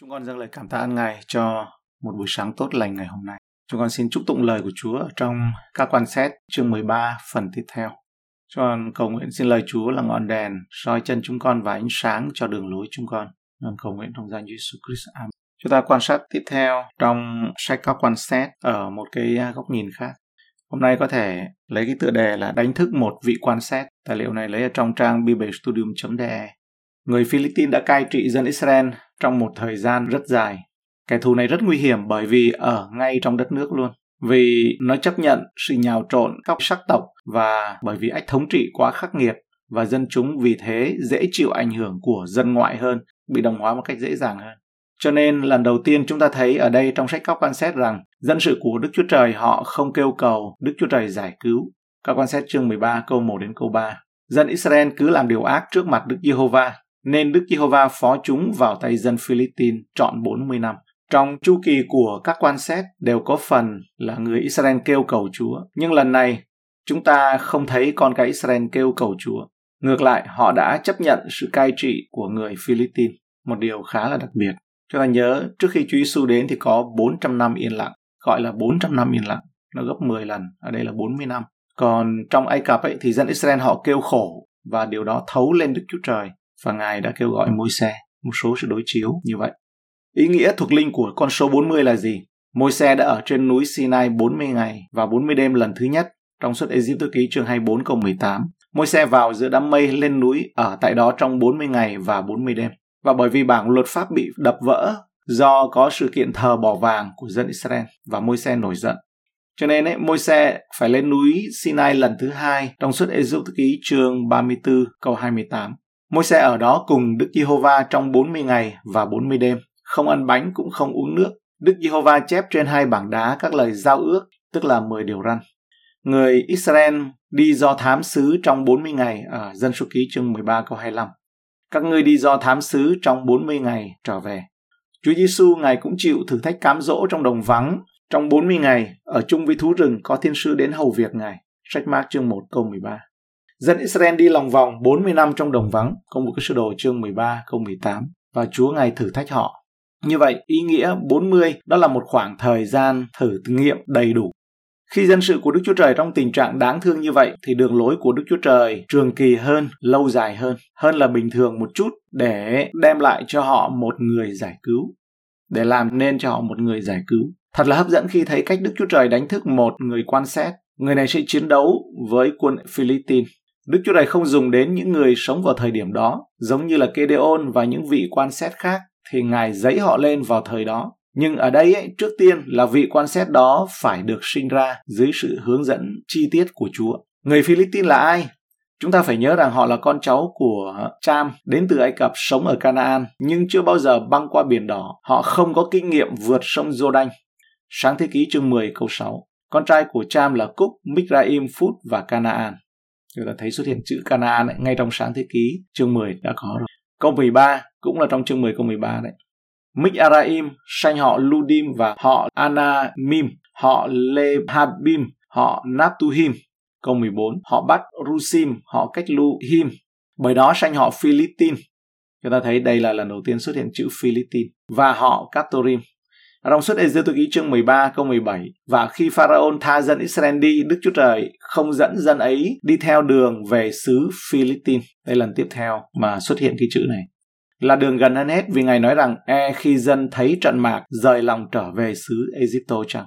Chúng con dâng lời cảm tạ ơn Ngài cho một buổi sáng tốt lành ngày hôm nay. Chúng con xin chúc tụng lời của Chúa trong các quan xét chương 13 phần tiếp theo. Chúng con cầu nguyện xin lời Chúa là ngọn đèn soi chân chúng con và ánh sáng cho đường lối chúng con. Con cầu nguyện trong danh Giê-su Christ. Amen. Chúng ta quan sát tiếp theo trong sách các quan xét ở một cái góc nhìn khác. Hôm nay có thể lấy cái tựa đề là đánh thức một vị quan xét. Tài liệu này lấy ở trong trang biblestudium.de. Người Philistin đã cai trị dân Israel trong một thời gian rất dài. Kẻ thù này rất nguy hiểm bởi vì ở ngay trong đất nước luôn. Vì nó chấp nhận sự nhào trộn các sắc tộc và bởi vì ách thống trị quá khắc nghiệt và dân chúng vì thế dễ chịu ảnh hưởng của dân ngoại hơn, bị đồng hóa một cách dễ dàng hơn. Cho nên lần đầu tiên chúng ta thấy ở đây trong sách các quan xét rằng dân sự của Đức Chúa Trời họ không kêu cầu Đức Chúa Trời giải cứu. Các quan xét chương 13 câu 1 đến câu 3. Dân Israel cứ làm điều ác trước mặt Đức Giê-hô-va, nên Đức Giê-hô-va phó chúng vào tay dân Philistin trọn 40 năm. Trong chu kỳ của các quan xét đều có phần là người Israel kêu cầu Chúa. Nhưng lần này, chúng ta không thấy con cái Israel kêu cầu Chúa. Ngược lại, họ đã chấp nhận sự cai trị của người Philistin. Một điều khá là đặc biệt. Chúng ta nhớ, trước khi Chúa Giê-su đến thì có 400 năm yên lặng. Gọi là 400 năm yên lặng. Nó gấp 10 lần. Ở đây là 40 năm. Còn trong Ai Cập ấy, thì dân Israel họ kêu khổ. Và điều đó thấu lên Đức Chúa Trời. Và Ngài đã kêu gọi Môi-se. Một số sự đối chiếu như vậy. Ý nghĩa thuộc linh của con số 40 là gì? Môi-se đã ở trên núi Sinai 40 ngày và 40 đêm lần thứ nhất. Trong suốt Ê-díp-tô ký chương 24 câu 18. Môi-se vào giữa đám mây lên núi ở tại đó trong 40 ngày và 40 đêm. Và bởi vì bảng luật pháp bị đập vỡ do có sự kiện thờ bò vàng của dân Israel và Môi-se nổi giận. Cho nên Môi-se phải lên núi Sinai lần thứ hai trong suốt Ê-díp-tô ký chương 34 câu 28. Môi-se ở đó cùng Đức Giê-hô-va trong 40 ngày và 40 đêm. Không ăn bánh cũng không uống nước. Đức Giê-hô-va chép trên hai bảng đá các lời giao ước, tức là 10 điều răn. Người Israel đi do thám xứ trong 40 ngày ở dân số ký chương 13 câu 25. Các ngươi đi do thám xứ trong 40 ngày trở về. Chúa Giê-su Ngài cũng chịu thử thách cám dỗ trong đồng vắng. Trong 40 ngày, ở chung với thú rừng có thiên sứ đến hầu việc Ngài. Sách Mác chương 1 câu 13. Dân Israel đi lòng vòng 40 năm trong đồng vắng. Công bố Ký Sơ Đồ chương 13 câu 18. Và Chúa Ngài thử thách họ. Như vậy, ý nghĩa 40 đó là một khoảng thời gian thử nghiệm đầy đủ. Khi dân sự của Đức Chúa Trời trong tình trạng đáng thương như vậy thì đường lối của Đức Chúa Trời trường kỳ hơn, lâu dài hơn, hơn là bình thường một chút để đem lại cho họ một người giải cứu, để làm nên cho họ một người giải cứu. Thật là hấp dẫn khi thấy cách Đức Chúa Trời đánh thức một người quan xét. Người này sẽ chiến đấu với quân Philippines. Đức Chúa Trời không dùng đến những người sống vào thời điểm đó, giống như là Kê-đê-ôn và những vị quan xét khác. Thì Ngài giấy họ lên vào thời đó. Nhưng ở đây trước tiên là vị quan xét đó phải được sinh ra dưới sự hướng dẫn chi tiết của Chúa. Người Philippines là ai? Chúng ta phải nhớ rằng họ là con cháu của Cham, đến từ Ai Cập, sống ở Canaan, nhưng chưa bao giờ băng qua biển đỏ. Họ không có kinh nghiệm vượt sông Giô Đanh. Sáng thế ký chương 10 câu 6. Con trai của Cham là Cúc, Micraim, Phút và Canaan. Chúng ta thấy xuất hiện chữ Canaan ngay trong sáng thế ký chương 10 đã có rồi. Câu 13 cũng là trong chương 10 câu 13 đấy. Micraim, sanh họ Ludim và họ Anamim, họ Lehabim, họ Natuhim. Câu 14, họ Bacrusim, họ Cách Luhim. Bởi đó sanh họ Philistin. Chúng ta thấy đây là lần đầu tiên xuất hiện chữ Philistin. Và họ Catorim. Trong suốt Ê-díp-tô ký chương 13 câu 17. Và khi Pharaon tha dân Israel đi, Đức Chúa Trời không dẫn dân ấy đi theo đường về xứ Philistin. Đây lần tiếp theo mà xuất hiện cái chữ này. Là đường gần hơn hết vì Ngài nói rằng khi dân thấy trận mạc rời lòng trở về xứ Egypto chẳng.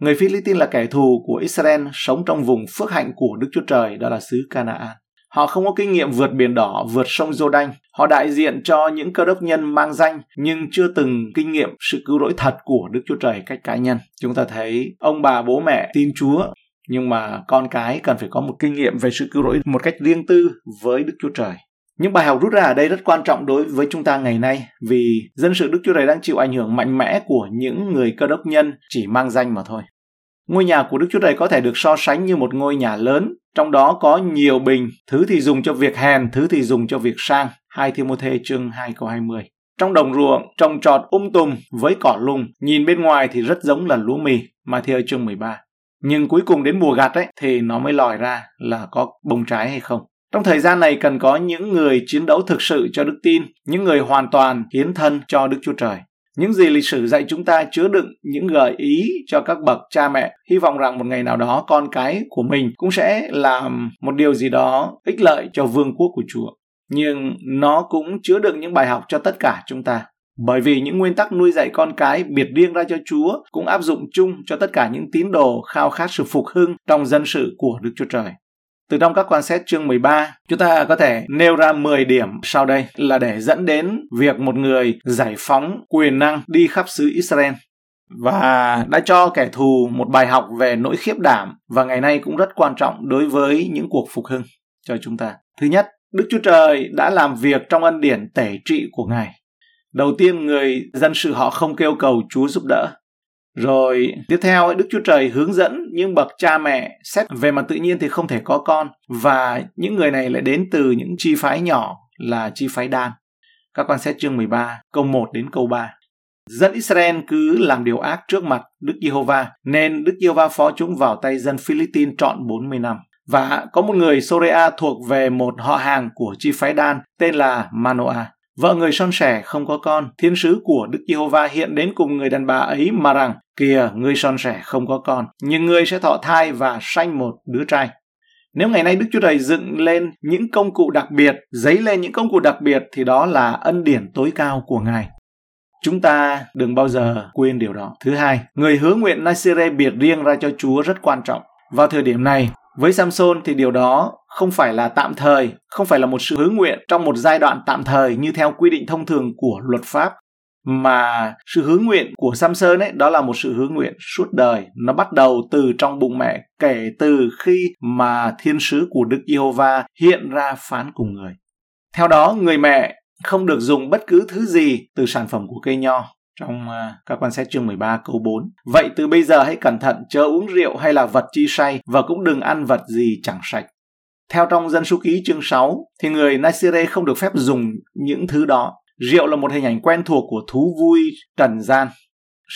Người Philistin là kẻ thù của Israel sống trong vùng phước hạnh của Đức Chúa Trời, đó là xứ Canaan. Họ không có kinh nghiệm vượt biển đỏ, vượt sông Giô Đanh. Họ đại diện cho những cơ đốc nhân mang danh nhưng chưa từng kinh nghiệm sự cứu rỗi thật của Đức Chúa Trời cách cá nhân. Chúng ta thấy ông bà bố mẹ tin Chúa nhưng mà con cái cần phải có một kinh nghiệm về sự cứu rỗi một cách riêng tư với Đức Chúa Trời. Những bài học rút ra ở đây rất quan trọng đối với chúng ta ngày nay vì dân sự Đức Chúa Trời đang chịu ảnh hưởng mạnh mẽ của những người cơ đốc nhân chỉ mang danh mà thôi. Ngôi nhà của Đức Chúa Trời có thể được so sánh như một ngôi nhà lớn, trong đó có nhiều bình, thứ thì dùng cho việc hèn, thứ thì dùng cho việc sang. 2 Thi-mô-thê chương 2 câu 20. Trong đồng ruộng, trồng trọt tùm với cỏ lùng, nhìn bên ngoài thì rất giống là lúa mì, Ma-thi-ơ chương 13. Nhưng cuối cùng đến mùa gặt thì nó mới lòi ra là có bông trái hay không. Trong thời gian này cần có những người chiến đấu thực sự cho đức tin, những người hoàn toàn hiến thân cho Đức Chúa Trời. Những gì lịch sử dạy chúng ta chứa đựng những gợi ý cho các bậc cha mẹ, hy vọng rằng một ngày nào đó con cái của mình cũng sẽ làm một điều gì đó ích lợi cho vương quốc của Chúa. Nhưng nó cũng chứa đựng những bài học cho tất cả chúng ta. Bởi vì những nguyên tắc nuôi dạy con cái biệt riêng ra cho Chúa cũng áp dụng chung cho tất cả những tín đồ khao khát sự phục hưng trong dân sự của Đức Chúa Trời. Từ trong các quan xét chương 13, chúng ta có thể nêu ra 10 điểm sau đây là để dẫn đến việc một người giải phóng quyền năng đi khắp xứ Israel và đã cho kẻ thù một bài học về nỗi khiếp đảm và ngày nay cũng rất quan trọng đối với những cuộc phục hưng cho chúng ta. Thứ nhất, Đức Chúa Trời đã làm việc trong ân điển tể trị của Ngài. Đầu tiên, người dân sự họ không kêu cầu Chúa giúp đỡ. Rồi tiếp theo, Đức Chúa Trời hướng dẫn những bậc cha mẹ xét về mặt tự nhiên thì không thể có con, và những người này lại đến từ những chi phái nhỏ là chi phái Đan. Các quan xét chương 13, câu 1 đến câu 3. Dân Israel cứ làm điều ác trước mặt Đức Giê-hô-va, nên Đức Giê-hô-va phó chúng vào tay dân Philistin trọn 40 năm. Và có một người Soria thuộc về một họ hàng của chi phái Đan tên là Manoah. Vợ người son sẻ không có con, thiên sứ của Đức Giê-hô-va hiện đến cùng người đàn bà ấy mà rằng: Kìa, ngươi son sẻ không có con, nhưng ngươi sẽ thọ thai và sanh một đứa trai. Nếu ngày nay Đức Chúa Trời dựng lên những công cụ đặc biệt, dấy lên những công cụ đặc biệt, thì đó là ân điển tối cao của Ngài. Chúng ta đừng bao giờ quên điều đó. Thứ hai, người hứa nguyện Nasire biệt riêng ra cho Chúa rất quan trọng. Vào thời điểm này, với Samson thì điều đó không phải là tạm thời, không phải là một sự hứa nguyện trong một giai đoạn tạm thời như theo quy định thông thường của luật pháp, mà sự hứa nguyện của Samson ấy, đó là một sự hứa nguyện suốt đời. Nó bắt đầu từ trong bụng mẹ, kể từ khi mà thiên sứ của Đức Giê-hô-va hiện ra phán cùng người. Theo đó, người mẹ không được dùng bất cứ thứ gì từ sản phẩm của cây nho. Trong các quan xét chương 13 câu 4: Vậy từ bây giờ hãy cẩn thận, chớ uống rượu hay là vật chi say, và cũng đừng ăn vật gì chẳng sạch. Theo trong dân số ký chương 6 thì người Nasire không được phép dùng những thứ đó. Rượu là một hình ảnh quen thuộc của thú vui trần gian.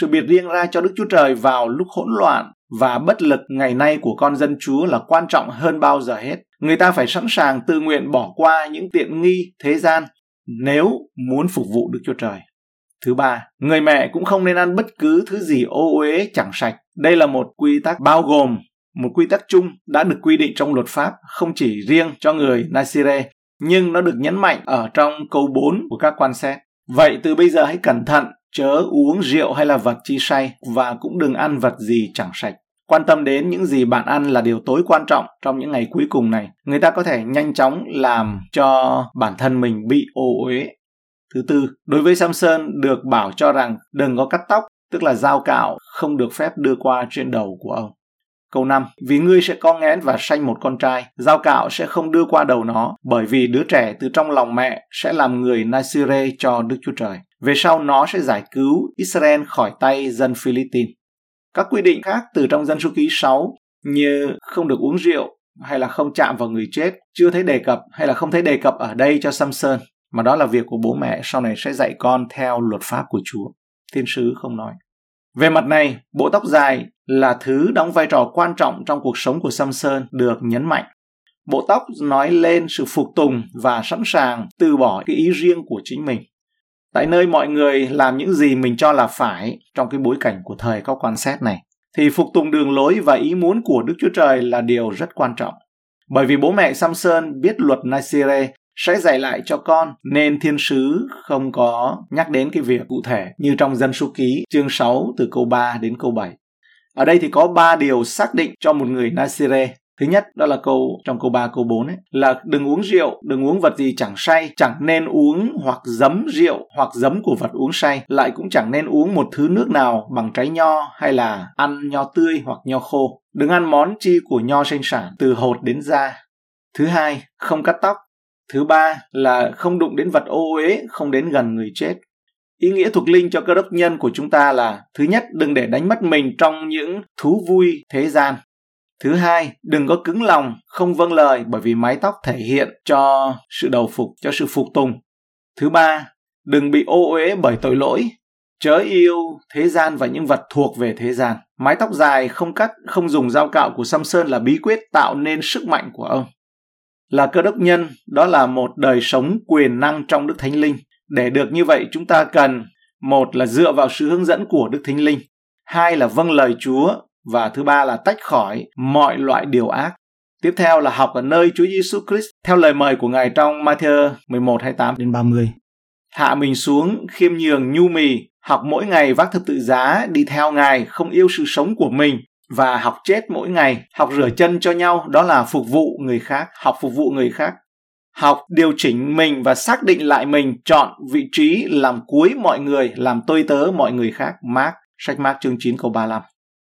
Sự biệt riêng ra cho Đức Chúa Trời vào lúc hỗn loạn và bất lực ngày nay của con dân Chúa là quan trọng hơn bao giờ hết. Người ta phải sẵn sàng tự nguyện bỏ qua những tiện nghi thế gian nếu muốn phục vụ Đức Chúa Trời. Thứ ba, người mẹ cũng không nên ăn bất cứ thứ gì ô uế chẳng sạch. Đây là một quy tắc bao gồm, một quy tắc chung đã được quy định trong luật pháp, không chỉ riêng cho người Nasire, nhưng nó được nhấn mạnh ở trong câu 4 của các quan xét. Vậy từ bây giờ hãy cẩn thận, chớ uống rượu hay là vật chi say, và cũng đừng ăn vật gì chẳng sạch. Quan tâm đến những gì bạn ăn là điều tối quan trọng trong những ngày cuối cùng này. Người ta có thể nhanh chóng làm cho bản thân mình bị ô uế. Thứ tư, đối với Samson được bảo cho rằng đừng có cắt tóc, tức là dao cạo không được phép đưa qua trên đầu của ông. Câu 5, vì ngươi sẽ con nghén và sanh một con trai, dao cạo sẽ không đưa qua đầu nó, bởi vì đứa trẻ từ trong lòng mẹ sẽ làm người Nasire cho Đức Chúa Trời. Về sau nó sẽ giải cứu Israel khỏi tay dân Philippines. Các quy định khác từ trong dân số ký 6 như không được uống rượu hay là không chạm vào người chết chưa thấy đề cập, hay là không thấy đề cập ở đây cho Samson, mà đó là việc của bố mẹ sau này sẽ dạy con theo luật pháp của Chúa. Thiên sứ không nói. Về mặt này, bộ tóc dài là thứ đóng vai trò quan trọng trong cuộc sống của Samson được nhấn mạnh. Bộ tóc nói lên sự phục tùng và sẵn sàng từ bỏ cái ý riêng của chính mình. Tại nơi mọi người làm những gì mình cho là phải trong cái bối cảnh của thời các quan xét này, thì phục tùng đường lối và ý muốn của Đức Chúa Trời là điều rất quan trọng. Bởi vì bố mẹ Samson biết luật Nasire sẽ dạy lại cho con, nên thiên sứ không có nhắc đến cái việc cụ thể như trong dân số ký chương 6 từ câu 3 đến câu 7. Ở đây thì có 3 điều xác định cho một người Nasire. Thứ nhất, đó là trong câu 3 câu 4 ấy, là đừng uống rượu, đừng uống vật gì chẳng say, chẳng nên uống hoặc giấm rượu hoặc giấm của vật uống say, lại cũng chẳng nên uống một thứ nước nào bằng trái nho hay là ăn nho tươi hoặc nho khô. Đừng ăn món chi của nho sinh sản từ hột đến da. Thứ hai, không cắt tóc. Thứ ba là không đụng đến vật ô uế, không đến gần người chết. Ý nghĩa thuộc linh cho cơ đốc nhân của chúng ta là: thứ nhất, đừng để đánh mất mình trong những thú vui thế gian. Thứ hai, đừng có cứng lòng, không vâng lời, bởi vì mái tóc thể hiện cho sự đầu phục, cho sự phục tùng. Thứ ba, đừng bị ô uế bởi tội lỗi. Chớ yêu thế gian và những vật thuộc về thế gian. Mái tóc dài không cắt, không dùng dao cạo của Samson là bí quyết tạo nên sức mạnh của ông. Là cơ đốc nhân, đó là một đời sống quyền năng trong Đức Thánh Linh. Để được như vậy, chúng ta cần Một là dựa vào sự hướng dẫn của Đức Thánh Linh, hai là vâng lời Chúa, và thứ ba là tách khỏi mọi loại điều ác. Tiếp theo là học ở nơi Chúa Giê-su Christ theo lời mời của Ngài trong Ma-thi-ơ 11:28-30. Hạ mình xuống, khiêm nhường, nhu mì, học mỗi ngày vác thập tự giá, đi theo Ngài, không yêu sự sống của mình, và học chết mỗi ngày, học rửa chân cho nhau, đó là phục vụ người khác, học phục vụ người khác. Học điều chỉnh mình và xác định lại mình, chọn vị trí làm cuối mọi người, làm tôi tớ mọi người khác. Mác, sách Mác chương 9 câu 35.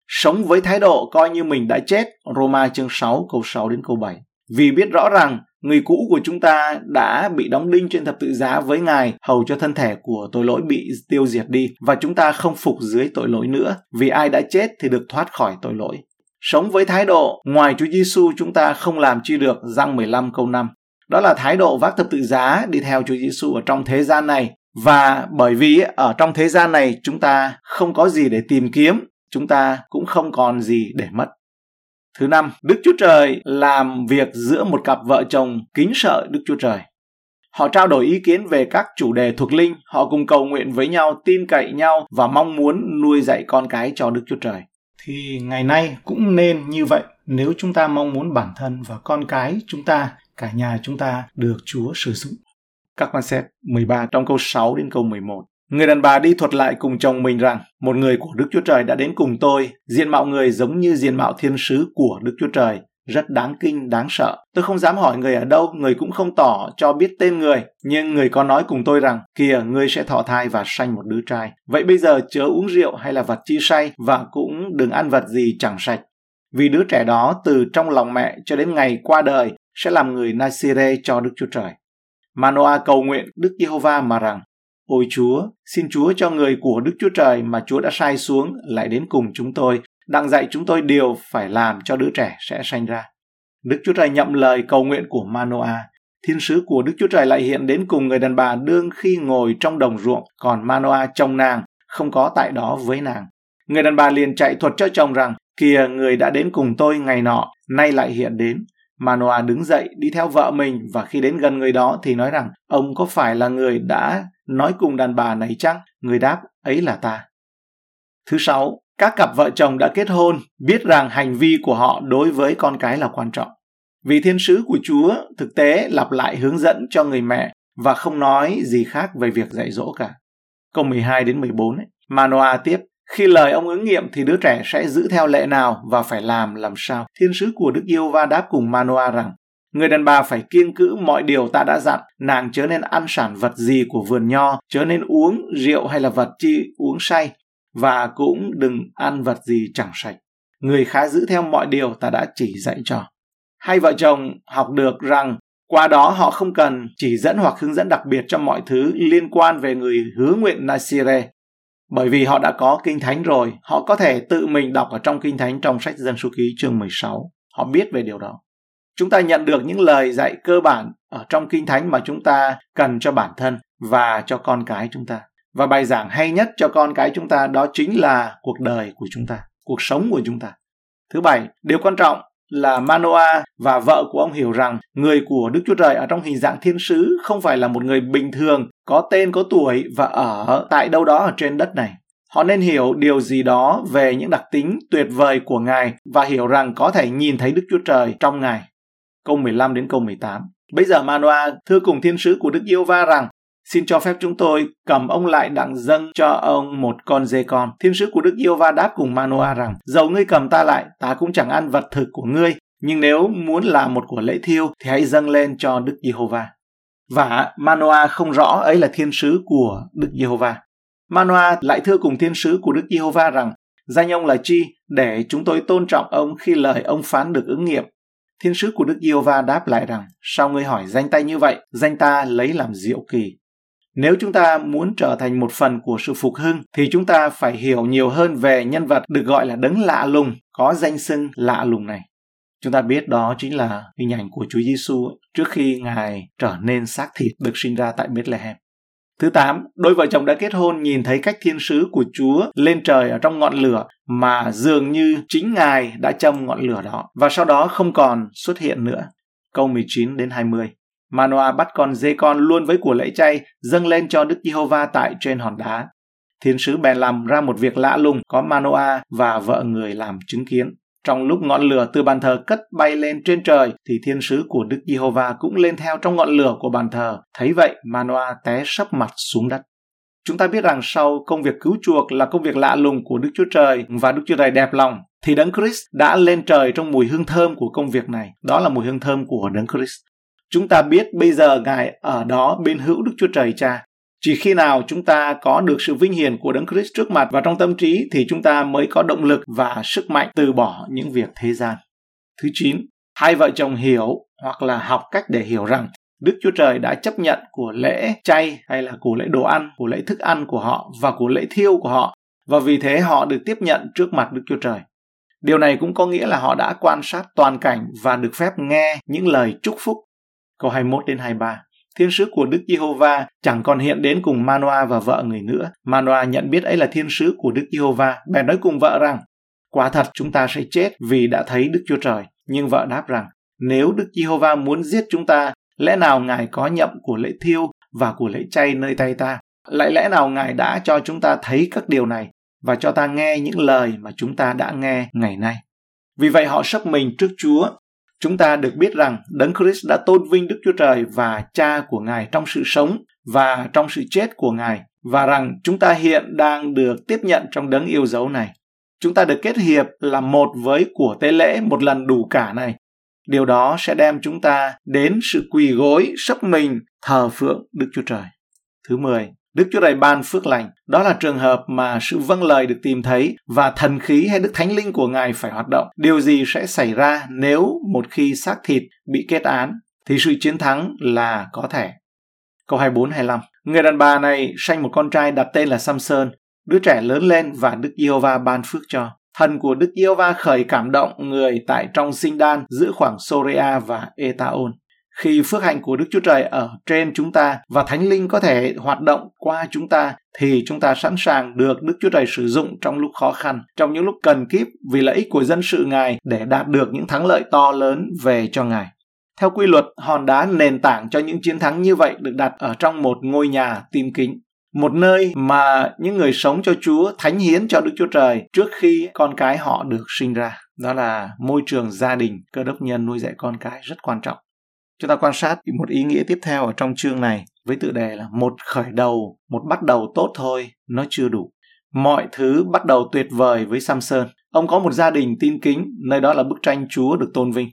Sống với thái độ coi như mình đã chết. Roma chương 6 câu 6 đến câu 7. Vì biết rõ rằng người cũ của chúng ta đã bị đóng đinh trên thập tự giá với Ngài, hầu cho thân thể của tội lỗi bị tiêu diệt đi, và chúng ta không phục dưới tội lỗi nữa, vì ai đã chết thì được thoát khỏi tội lỗi. Sống với thái độ ngoài Chúa Giê-su chúng ta không làm chi được. Răng 15 câu 5. Đó là thái độ vác thập tự giá đi theo Chúa Giê-su ở trong thế gian này. Và bởi vì ở trong thế gian này chúng ta không có gì để tìm kiếm, chúng ta cũng không còn gì để mất. Thứ năm, Đức Chúa Trời làm việc giữa một cặp vợ chồng kính sợ Đức Chúa Trời. Họ trao đổi ý kiến về các chủ đề thuộc linh, họ cùng cầu nguyện với nhau, tin cậy nhau và mong muốn nuôi dạy con cái cho Đức Chúa Trời. Thì ngày nay cũng nên như vậy, nếu chúng ta mong muốn bản thân và con cái chúng ta, cả nhà chúng ta được Chúa sử dụng. Các quan xét 13 trong câu 6 đến câu 11. Người đàn bà đi thuật lại cùng chồng mình rằng, một người của Đức Chúa Trời đã đến cùng tôi, diện mạo người giống như diện mạo thiên sứ của Đức Chúa Trời, rất đáng kinh, đáng sợ. Tôi không dám hỏi người ở đâu, người cũng không tỏ cho biết tên người, nhưng người có nói cùng tôi rằng, kìa, ngươi sẽ thọ thai và sanh một đứa trai. Vậy bây giờ chớ uống rượu hay là vật chi say, và cũng đừng ăn vật gì chẳng sạch. Vì đứa trẻ đó từ trong lòng mẹ cho đến ngày qua đời sẽ làm người Nasire cho Đức Chúa Trời. Manoah cầu nguyện Đức Jehovah mà rằng, Ôi Chúa, xin Chúa cho người của Đức Chúa Trời mà Chúa đã sai xuống lại đến cùng chúng tôi, đặng dạy chúng tôi điều phải làm cho đứa trẻ sẽ sanh ra. Đức Chúa Trời nhậm lời cầu nguyện của Manoah. Thiên sứ của Đức Chúa Trời lại hiện đến cùng người đàn bà đương khi ngồi trong đồng ruộng, còn Manoah chồng nàng không có tại đó với nàng. Người đàn bà liền chạy thuật cho chồng rằng, kìa, người đã đến cùng tôi ngày nọ, nay lại hiện đến. Manoah đứng dậy đi theo vợ mình, và khi đến gần người đó thì nói rằng, ông có phải là người đã nói cùng đàn bà này chăng? Người đáp, ấy là ta. Thứ sáu, các cặp vợ chồng đã kết hôn biết rằng hành vi của họ đối với con cái là quan trọng. Vì thiên sứ của Chúa thực tế lặp lại hướng dẫn cho người mẹ và không nói gì khác về việc dạy dỗ cả. Câu 12 đến 14, Manoah tiếp, khi lời ông ứng nghiệm thì đứa trẻ sẽ giữ theo lệ nào và phải làm sao? Thiên sứ của Đức Giê-hô-va đáp cùng Manoah rằng, người đàn bà phải kiêng cữ mọi điều ta đã dặn, nàng chớ nên ăn sản vật gì của vườn nho, chớ nên uống rượu hay là vật chi uống say, và cũng đừng ăn vật gì chẳng sạch. Người khá giữ theo mọi điều ta đã chỉ dạy cho. Hai vợ chồng học được rằng qua đó họ không cần chỉ dẫn hoặc hướng dẫn đặc biệt cho mọi thứ liên quan về người hứa nguyện Nasire. Bởi vì họ đã có Kinh Thánh rồi, họ có thể tự mình đọc ở trong Kinh Thánh trong sách Dân Số Ký chương 16. Họ biết về điều đó. Chúng ta nhận được những lời dạy cơ bản ở trong Kinh Thánh mà chúng ta cần cho bản thân và cho con cái chúng ta. Và bài giảng hay nhất cho con cái chúng ta đó chính là cuộc đời của chúng ta, cuộc sống của chúng ta. Thứ bảy, điều quan trọng là Manoah và vợ của ông hiểu rằng người của Đức Chúa Trời ở trong hình dạng thiên sứ không phải là một người bình thường, có tên, có tuổi và ở tại đâu đó ở trên đất này. Họ nên hiểu điều gì đó về những đặc tính tuyệt vời của Ngài và hiểu rằng có thể nhìn thấy Đức Chúa Trời trong Ngài. Câu 15 đến câu 18. Bây giờ Manoah thưa cùng thiên sứ của Đức Giê-hô-va rằng, xin cho phép chúng tôi cầm ông lại đặng dâng cho ông một con dê con. Thiên sứ của Đức Giê-hô-va đáp cùng Manoah rằng, dầu ngươi cầm ta lại, ta cũng chẳng ăn vật thực của ngươi, nhưng nếu muốn làm một của lễ thiêu thì hãy dâng lên cho Đức Giê-hô-va. Và Manoah không rõ ấy là thiên sứ của Đức Giê-hô-va. Manoah lại thưa cùng thiên sứ của Đức Giê-hô-va rằng, danh ông là chi để chúng tôi tôn trọng ông khi lời ông phán được ứng nghiệm. Thiên sứ của Đức Giê-hô-va đáp lại rằng, sao ngươi hỏi danh ta như vậy? Danh ta lấy làm diệu kỳ. Nếu chúng ta muốn trở thành một phần của sự phục hưng thì chúng ta phải hiểu nhiều hơn về nhân vật được gọi là đấng lạ lùng, có danh xưng lạ lùng này. Chúng ta biết đó chính là hình ảnh của Chúa Giê-xu trước khi Ngài trở nên xác thịt được sinh ra tại Bết-lê-hem. Thứ 8, đôi vợ chồng đã kết hôn nhìn thấy cách thiên sứ của Chúa lên trời ở trong ngọn lửa mà dường như chính Ngài đã châm ngọn lửa đó và sau đó không còn xuất hiện nữa. Câu 19 đến 20. Manoah bắt con dê con luôn với của lễ chay dâng lên cho Đức Giê-hô-va tại trên hòn đá. thiên sứ bèn làm ra một việc lạ lùng, có Manoah và vợ người làm chứng kiến. Trong lúc ngọn lửa từ bàn thờ cất bay lên trên trời, thì thiên sứ của Đức Giê-hô-va cũng lên theo trong ngọn lửa của bàn thờ. Thấy vậy, Manoah té sấp mặt xuống đất. Chúng ta biết rằng sau công việc cứu chuộc là công việc lạ lùng của Đức Chúa Trời và Đức Chúa Trời đẹp lòng, thì Đấng Christ đã lên trời trong mùi hương thơm của công việc này. Đó là mùi hương thơm của Đấng Christ. Chúng ta biết bây giờ Ngài ở đó bên hữu Đức Chúa Trời Cha. Chỉ khi nào chúng ta có được sự vinh hiển của Đấng Christ trước mặt và trong tâm trí thì chúng ta mới có động lực và sức mạnh từ bỏ những việc thế gian. Thứ 9, hai vợ chồng hiểu hoặc là học cách để hiểu rằng Đức Chúa Trời đã chấp nhận của lễ chay hay là của lễ đồ ăn, của lễ thức ăn của họ và của lễ thiêu của họ, và vì thế họ được tiếp nhận trước mặt Đức Chúa Trời. Điều này cũng có nghĩa là họ đã quan sát toàn cảnh và được phép nghe những lời chúc phúc. Câu 21-23, thiên sứ của Đức Giê-hô-va chẳng còn hiện đến cùng Manoa và vợ người nữa. Manoa nhận biết ấy là thiên sứ của Đức Giê-hô-va, bèn nói cùng vợ rằng, quả thật chúng ta sẽ chết vì đã thấy Đức Chúa Trời. Nhưng vợ đáp rằng, nếu Đức Giê-hô-va muốn giết chúng ta, lẽ nào Ngài có nhậm của lễ thiêu và của lễ chay nơi tay ta? Lại lẽ nào Ngài đã cho chúng ta thấy các điều này và cho ta nghe những lời mà chúng ta đã nghe ngày nay? Vì vậy họ sấp mình trước Chúa. Chúng ta được biết rằng Đấng Christ đã tôn vinh Đức Chúa Trời và Cha của Ngài trong sự sống và trong sự chết của Ngài, và rằng chúng ta hiện đang được tiếp nhận trong Đấng yêu dấu này. Chúng ta được kết hiệp là một với của tế lễ một lần đủ cả này. Điều đó sẽ đem chúng ta đến sự quỳ gối, sấp mình, thờ phượng Đức Chúa Trời. Thứ 10, Đức Chúa Trời ban phước lành. Đó là trường hợp mà sự vâng lời được tìm thấy và thần khí hay Đức Thánh Linh của Ngài phải hoạt động. Điều gì sẽ xảy ra nếu một khi xác thịt bị kết án? Thì sự chiến thắng là có thể. Câu 24-25, người đàn bà này sanh một con trai đặt tên là Samson. Đứa trẻ lớn lên và Đức Giê-hô-va ban phước cho. Thần của Đức Giê-hô-va khởi cảm động người tại trong sinh đan giữa khoảng Soria và Etaon. Khi phước hạnh của Đức Chúa Trời ở trên chúng ta và Thánh Linh có thể hoạt động qua chúng ta, thì chúng ta sẵn sàng được Đức Chúa Trời sử dụng trong lúc khó khăn, trong những lúc cần kíp vì lợi ích của dân sự Ngài để đạt được những thắng lợi to lớn về cho Ngài. Theo quy luật, hòn đá nền tảng cho những chiến thắng như vậy được đặt ở trong một ngôi nhà tim kính. Một nơi mà những người sống cho Chúa thánh hiến cho Đức Chúa Trời trước khi con cái họ được sinh ra. Đó là môi trường gia đình, cơ đốc nhân nuôi dạy con cái rất quan trọng. Chúng ta quan sát một ý nghĩa tiếp theo ở trong chương này với tựa đề là một khởi đầu, một bắt đầu tốt thôi, nó chưa đủ. Mọi thứ bắt đầu tuyệt vời với Samson. Ông có một gia đình tin kính, nơi đó là bức tranh Chúa được tôn vinh.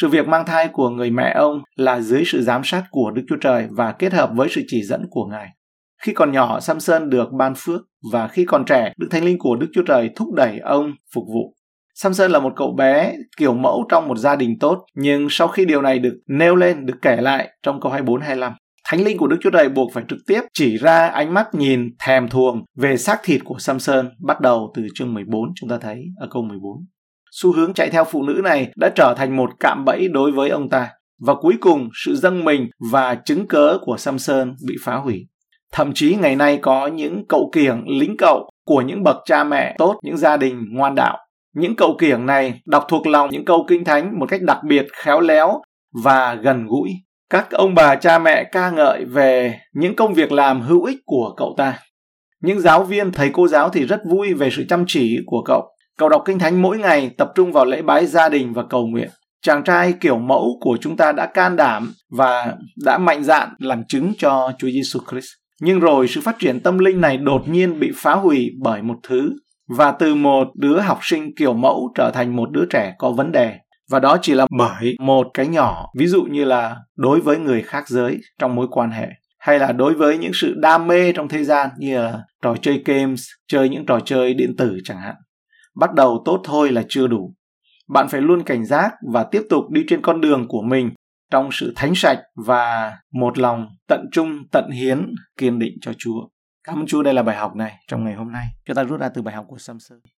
Sự việc mang thai của người mẹ ông là dưới sự giám sát của Đức Chúa Trời và kết hợp với sự chỉ dẫn của Ngài. Khi còn nhỏ, Samson được ban phước, và khi còn trẻ, Đức Thánh Linh của Đức Chúa Trời thúc đẩy ông phục vụ. Samson là một cậu bé kiểu mẫu trong một gia đình tốt, nhưng sau khi điều này được nêu lên, được kể lại trong câu 24-25, Thánh Linh của Đức Chúa Trời buộc phải trực tiếp chỉ ra ánh mắt nhìn thèm thuồng về xác thịt của Samson, bắt đầu từ chương 14 chúng ta thấy ở câu 14. Xu hướng chạy theo phụ nữ này đã trở thành một cạm bẫy đối với ông ta, và cuối cùng sự dâng mình và chứng cớ của Samson bị phá hủy. Thậm chí ngày nay có những cậu kiểng, lính cậu của những bậc cha mẹ tốt, những gia đình ngoan đạo. Những cậu kiểng này đọc thuộc lòng những câu kinh thánh một cách đặc biệt khéo léo và gần gũi. Các ông bà cha mẹ ca ngợi về những công việc làm hữu ích của cậu ta. Những giáo viên, thầy cô giáo thì rất vui về sự chăm chỉ của cậu. Cậu đọc kinh thánh mỗi ngày, tập trung vào lễ bái gia đình và cầu nguyện. Chàng trai kiểu mẫu của chúng ta đã can đảm và đã mạnh dạn làm chứng cho Chúa Giê-su Christ. Nhưng rồi sự phát triển tâm linh này đột nhiên bị phá hủy bởi một thứ, và từ một đứa học sinh kiểu mẫu trở thành một đứa trẻ có vấn đề, và đó chỉ là bởi một cái nhỏ, ví dụ như là đối với người khác giới trong mối quan hệ, hay là đối với những sự đam mê trong thế gian như là trò chơi games, chơi những trò chơi điện tử chẳng hạn. Bắt đầu tốt thôi là chưa đủ. Bạn phải luôn cảnh giác và tiếp tục đi trên con đường của mình trong sự thánh sạch và một lòng tận trung, tận hiến, kiên định cho Chúa. Cảm ơn Chúa, đây là bài học này trong ngày hôm nay. Chúng ta rút ra từ bài học của Samson.